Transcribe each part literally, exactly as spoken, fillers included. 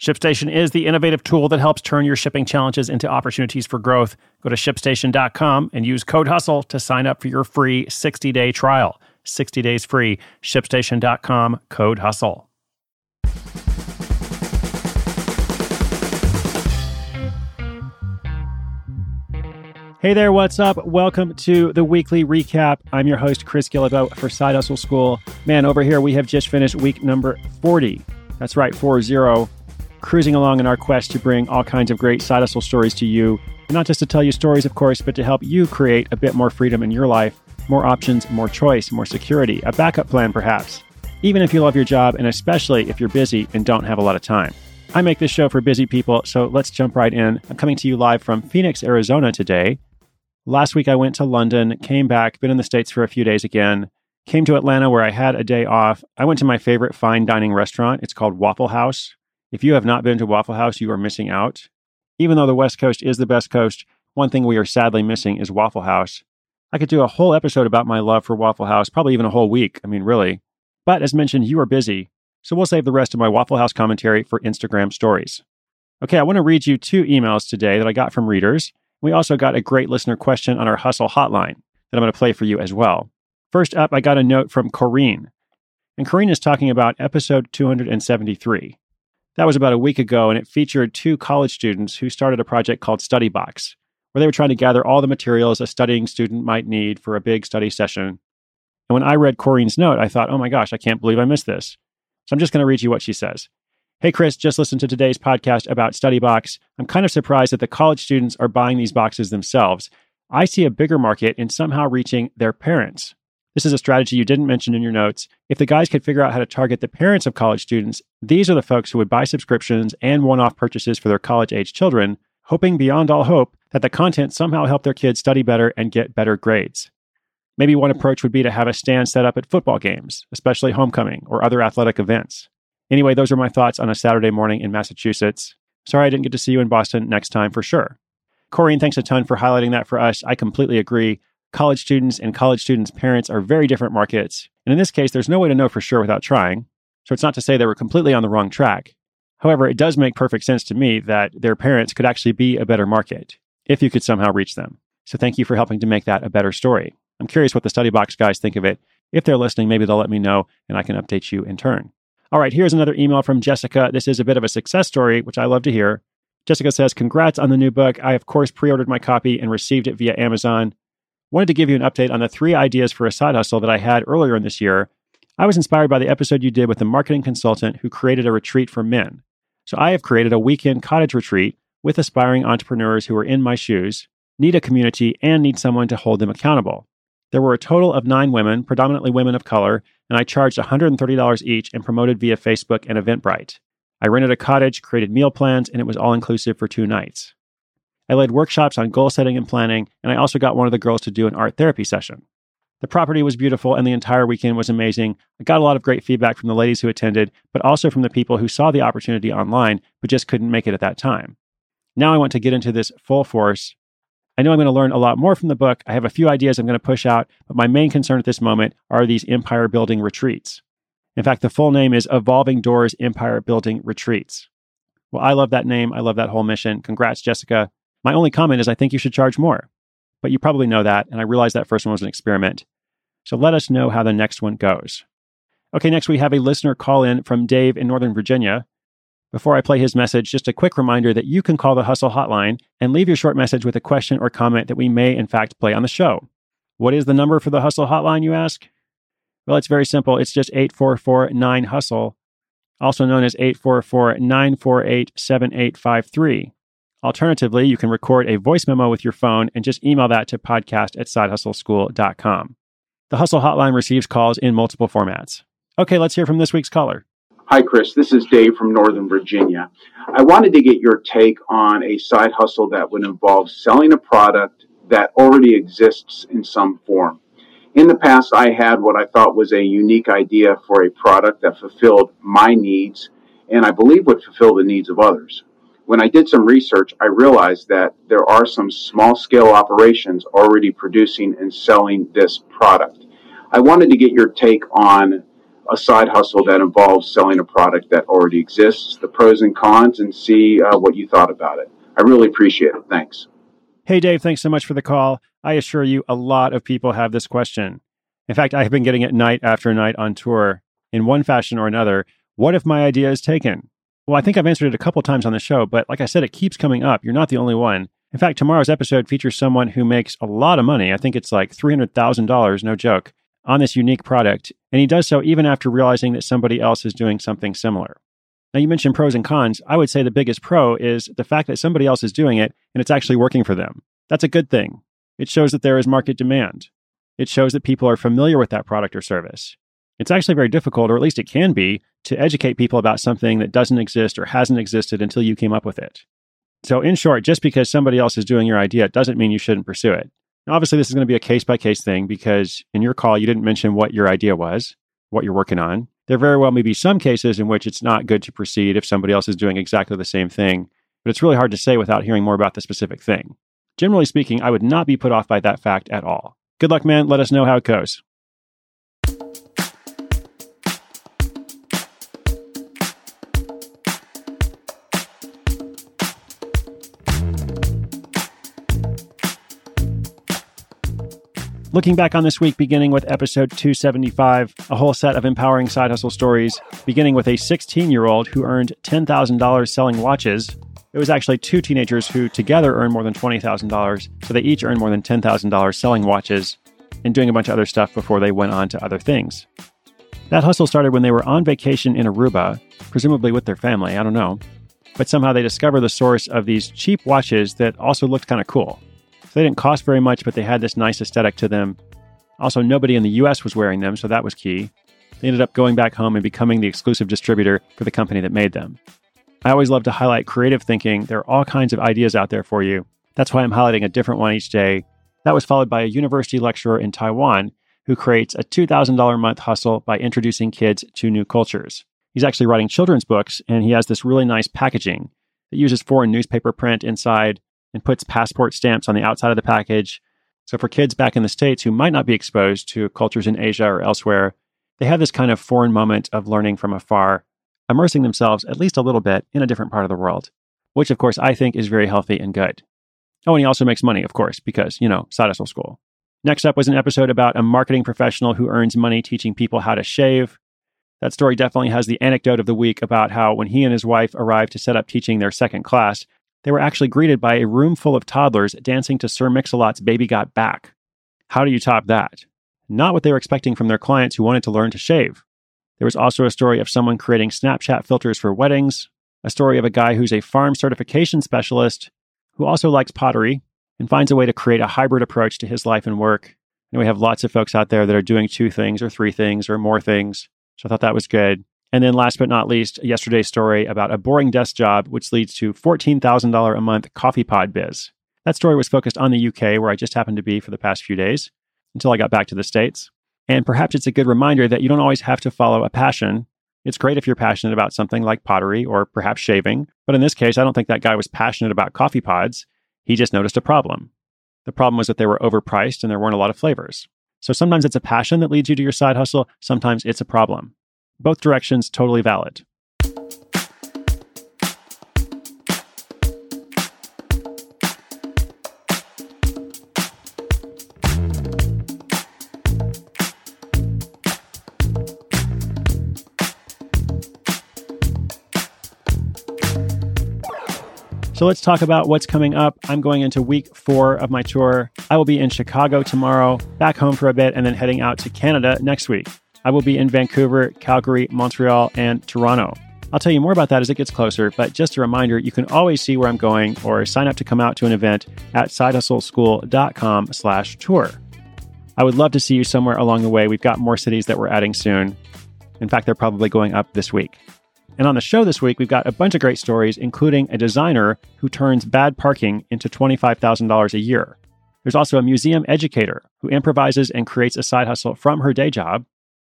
ShipStation is the innovative tool that helps turn your shipping challenges into opportunities for growth. Go to ShipStation dot com and use code HUSTLE to sign up for your free sixty-day trial. sixty days free. ShipStation dot com, code HUSTLE. Hey there, what's up? Welcome to the Weekly Recap. I'm your host, Chris Guillebeau for Side Hustle School. Man, over here, we have just finished week number forty. That's right, four zero. Cruising along in our quest to bring all kinds of great side hustle stories to you. And not just to tell you stories, of course, but to help you create a bit more freedom in your life, more options, more choice, more security, a backup plan perhaps, even if you love your job and especially if you're busy and don't have a lot of time. I make this show for busy people, so let's jump right in. I'm coming to you live from Phoenix, Arizona today. Last week I went to London, came back, been in the States for a few days again, came to Atlanta where I had a day off. I went to my favorite fine dining restaurant. It's called Waffle House. If you have not been to Waffle House, you are missing out. Even though the West Coast is the best coast, one thing we are sadly missing is Waffle House. I could do a whole episode about my love for Waffle House, probably even a whole week, I mean, really. But as mentioned, you are busy, so we'll save the rest of my Waffle House commentary for Instagram stories. Okay, I want to read you two emails today that I got from readers. We also got a great listener question on our Hustle Hotline that I'm going to play for you as well. First up, I got a note from Corinne. And Corinne is talking about episode two seventy-three. That was about a week ago, and it featured two college students who started a project called Study Box, where they were trying to gather all the materials a studying student might need for a big study session. And when I read Corinne's note, I thought, oh my gosh, I can't believe I missed this. So I'm just going to read you what she says. Hey, Chris, just listened to today's podcast about Study Box. I'm kind of surprised that the college students are buying these boxes themselves. I see a bigger market in somehow reaching their parents. This is a strategy you didn't mention in your notes. If the guys could figure out how to target the parents of college students, these are the folks who would buy subscriptions and one-off purchases for their college-age children, hoping beyond all hope that the content somehow helped their kids study better and get better grades. Maybe one approach would be to have a stand set up at football games, especially homecoming or other athletic events. Anyway, those are my thoughts on a Saturday morning in Massachusetts. Sorry I didn't get to see you in Boston next time for sure. Corinne, thanks a ton for highlighting that for us. I completely agree. College students and college students' parents are very different markets. And in this case, there's no way to know for sure without trying. So it's not to say they were completely on the wrong track. However, it does make perfect sense to me that their parents could actually be a better market if you could somehow reach them. So thank you for helping to make that a better story. I'm curious what the Study Box guys think of it. If they're listening, maybe they'll let me know and I can update you in turn. All right, here's another email from Jessica. This is a bit of a success story, which I love to hear. Jessica says, congrats on the new book. I, of course, pre-ordered my copy and received it via Amazon. Wanted to give you an update on the three ideas for a side hustle that I had earlier in this year. I was inspired by the episode you did with the marketing consultant who created a retreat for men. So I have created a weekend cottage retreat with aspiring entrepreneurs who are in my shoes, need a community, and need someone to hold them accountable. There were a total of nine women, predominantly women of color, and I charged one hundred thirty dollars each and promoted via Facebook and Eventbrite. I rented a cottage, created meal plans, and it was all-inclusive for two nights. I led workshops on goal setting and planning, and I also got one of the girls to do an art therapy session. The property was beautiful, and the entire weekend was amazing. I got a lot of great feedback from the ladies who attended, but also from the people who saw the opportunity online, but just couldn't make it at that time. Now I want to get into this full force. I know I'm going to learn a lot more from the book. I have a few ideas I'm going to push out, but my main concern at this moment are these empire building retreats. In fact, the full name is Evolving Doors Empire Building Retreats. Well, I love that name. I love that whole mission. Congrats, Jessica. My only comment is I think you should charge more, but you probably know that, and I realize that first one was an experiment. So let us know how the next one goes. Okay, next we have a listener call-in from Dave in Northern Virginia. Before I play his message, just a quick reminder that you can call the Hustle Hotline and leave your short message with a question or comment that we may, in fact, play on the show. What is the number for the Hustle Hotline, you ask? Well, it's very simple. It's just eight four four nine HUSTLE, also known as eight four four nine four eight seven eight five three. Alternatively, you can record a voice memo with your phone and just email that to podcast at sidehustleschool.com. The Hustle Hotline receives calls in multiple formats. Okay, let's hear from this week's caller. Hi, Chris. This is Dave from Northern Virginia. I wanted to get your take on a side hustle that would involve selling a product that already exists in some form. In the past, I had what I thought was a unique idea for a product that fulfilled my needs and I believe would fulfill the needs of others. When I did some research, I realized that there are some small-scale operations already producing and selling this product. I wanted to get your take on a side hustle that involves selling a product that already exists, the pros and cons, and see uh, what you thought about it. I really appreciate it. Thanks. Hey, Dave, thanks so much for the call. I assure you, a lot of people have this question. In fact, I've been getting it night after night on tour in one fashion or another. What if my idea is taken? Well, I think I've answered it a couple times on the show, but like I said, it keeps coming up. You're not the only one. In fact, tomorrow's episode features someone who makes a lot of money. I think it's like three hundred thousand dollars, no joke, on this unique product. And he does so even after realizing that somebody else is doing something similar. Now, you mentioned pros and cons. I would say the biggest pro is the fact that somebody else is doing it and it's actually working for them. That's a good thing. It shows that there is market demand. It shows that people are familiar with that product or service. It's actually very difficult, or at least it can be, to educate people about something that doesn't exist or hasn't existed until you came up with it. So in short, just because somebody else is doing your idea doesn't mean you shouldn't pursue it. Now, obviously, this is going to be a case-by-case thing because in your call, you didn't mention what your idea was, what you're working on. There very well may be some cases in which it's not good to proceed if somebody else is doing exactly the same thing, but it's really hard to say without hearing more about the specific thing. Generally speaking, I would not be put off by that fact at all. Good luck, man. Let us know how it goes. Looking back on this week, beginning with episode two seventy-five, a whole set of empowering side hustle stories, beginning with a sixteen-year-old who earned ten thousand dollars selling watches. It was actually two teenagers who together earned more than twenty thousand dollars, so they each earned more than ten thousand dollars selling watches and doing a bunch of other stuff before they went on to other things. That hustle started when they were on vacation in Aruba, presumably with their family, I don't know, but somehow they discovered the source of these cheap watches that also looked kind of cool. So they didn't cost very much, but they had this nice aesthetic to them. Also, nobody in the U S was wearing them, so that was key. They ended up going back home and becoming the exclusive distributor for the company that made them. I always love to highlight creative thinking. There are all kinds of ideas out there for you. That's why I'm highlighting a different one each day. That was followed by a university lecturer in Taiwan who creates a two thousand dollars a month hustle by introducing kids to new cultures. He's actually writing children's books, and he has this really nice packaging that uses foreign newspaper print inside and puts passport stamps on the outside of the package. So for kids back in the States who might not be exposed to cultures in Asia or elsewhere, they have this kind of foreign moment of learning from afar, immersing themselves at least a little bit in a different part of the world, which of course I think is very healthy and good. Oh, and he also makes money, of course, because, you know, Side Hustle School. Next up was an episode about a marketing professional who earns money teaching people how to shave. That story definitely has the anecdote of the week about how when he and his wife arrived to set up teaching their second class, they were actually greeted by a room full of toddlers dancing to Sir Mix-a-Lot's Baby Got Back. How do you top that? Not what they were expecting from their clients who wanted to learn to shave. There was also a story of someone creating Snapchat filters for weddings, a story of a guy who's a farm certification specialist who also likes pottery and finds a way to create a hybrid approach to his life and work. And we have lots of folks out there that are doing two things or three things or more things. So I thought that was good. And then last but not least, yesterday's story about a boring desk job, which leads to fourteen thousand dollars a month coffee pod biz. That story was focused on the U K, where I just happened to be for the past few days until I got back to the States. And perhaps it's a good reminder that you don't always have to follow a passion. It's great if you're passionate about something like pottery or perhaps shaving. But in this case, I don't think that guy was passionate about coffee pods. He just noticed a problem. The problem was that they were overpriced and there weren't a lot of flavors. So sometimes it's a passion that leads you to your side hustle. Sometimes it's a problem. Both directions, totally valid. So let's talk about what's coming up. I'm going into week four of my tour. I will be in Chicago tomorrow, back home for a bit, and then heading out to Canada next week. I will be in Vancouver, Calgary, Montreal, and Toronto. I'll tell you more about that as it gets closer, but just a reminder, you can always see where I'm going or sign up to come out to an event at sidehustleschool.com slash tour. I would love to see you somewhere along the way. We've got more cities that we're adding soon. In fact, they're probably going up this week. And on the show this week, we've got a bunch of great stories, including a designer who turns bad parking into twenty-five thousand dollars a year. There's also a museum educator who improvises and creates a side hustle from her day job.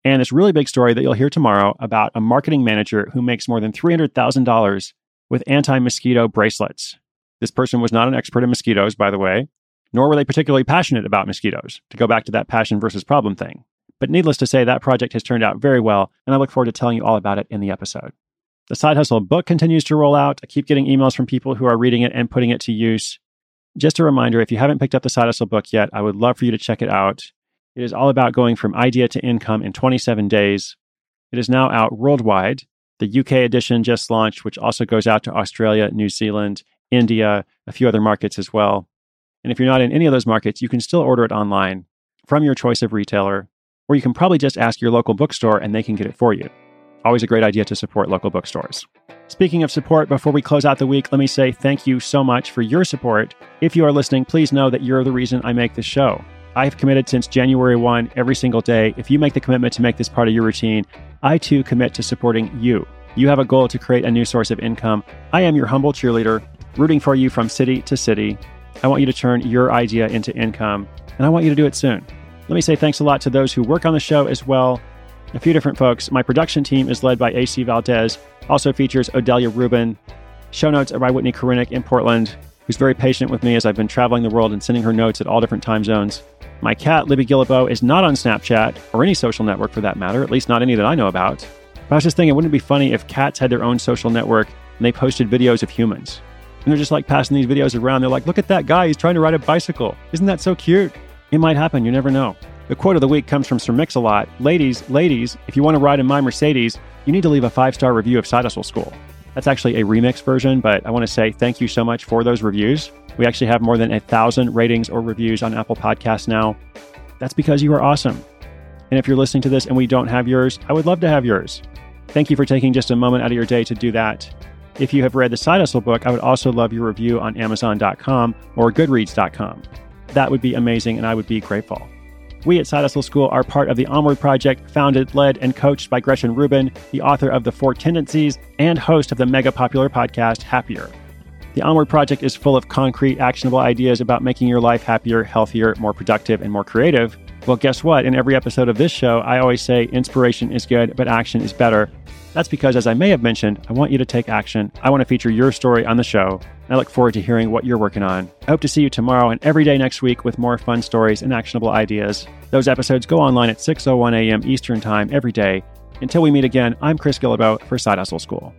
And this really big story that you'll hear tomorrow about a marketing manager who makes more than three hundred thousand dollars with anti-mosquito bracelets. This person was not an expert in mosquitoes, by the way, nor were they particularly passionate about mosquitoes, to go back to that passion versus problem thing. But needless to say, that project has turned out very well, and I look forward to telling you all about it in the episode. The Side Hustle book continues to roll out. I keep getting emails from people who are reading it and putting it to use. Just a reminder, if you haven't picked up the Side Hustle book yet, I would love for you to check it out. It is all about going from idea to income in twenty-seven days. It is now out worldwide. The U K edition just launched, which also goes out to Australia, New Zealand, India, a few other markets as well. And if you're not in any of those markets, you can still order it online from your choice of retailer, or you can probably just ask your local bookstore and they can get it for you. Always a great idea to support local bookstores. Speaking of support, before we close out the week, let me say thank you so much for your support. If you are listening, please know that you're the reason I make this show. I have committed since January first every single day. If you make the commitment to make this part of your routine, I too commit to supporting you. You have a goal to create a new source of income. I am your humble cheerleader, rooting for you from city to city. I want you to turn your idea into income, and I want you to do it soon. Let me say thanks a lot to those who work on the show as well. A few different folks. My production team is led by A C Valdez, also features Odelia Rubin. Show notes are by Whitney Karinic in Portland, who's very patient with me as I've been traveling the world and sending her notes at all different time zones. My cat, Libby Guillebeau, is not on Snapchat or any social network for that matter, at least not any that I know about. But I was just thinking, wouldn't it be funny if cats had their own social network and they posted videos of humans? And they're just like passing these videos around. They're like, look at that guy. He's trying to ride a bicycle. Isn't that so cute? It might happen. You never know. The quote of the week comes from Sir Mix-a-Lot. Ladies, ladies, if you want to ride in my Mercedes, you need to leave a five-star review of Side Hustle School. That's actually a remix version, but I want to say thank you so much for those reviews. We actually have more than a thousand ratings or reviews on Apple Podcasts now. That's because you are awesome. And if you're listening to this and we don't have yours, I would love to have yours. Thank you for taking just a moment out of your day to do that. If you have read the Side Hustle book, I would also love your review on Amazon dot com or Goodreads dot com. That would be amazing, and I would be grateful. We at Side Hustle School are part of the Onward Project, founded, led, and coached by Gretchen Rubin, the author of The Four Tendencies and host of the mega-popular podcast, Happier. The Onward Project is full of concrete, actionable ideas about making your life happier, healthier, more productive, and more creative. Well, guess what? In every episode of this show, I always say inspiration is good, but action is better. That's because, as I may have mentioned, I want you to take action. I want to feature your story on the show. I look forward to hearing what you're working on. I hope to see you tomorrow and every day next week with more fun stories and actionable ideas. Those episodes go online at six oh one a.m. Eastern Time every day. Until we meet again, I'm Chris Guillebeau for Side Hustle School.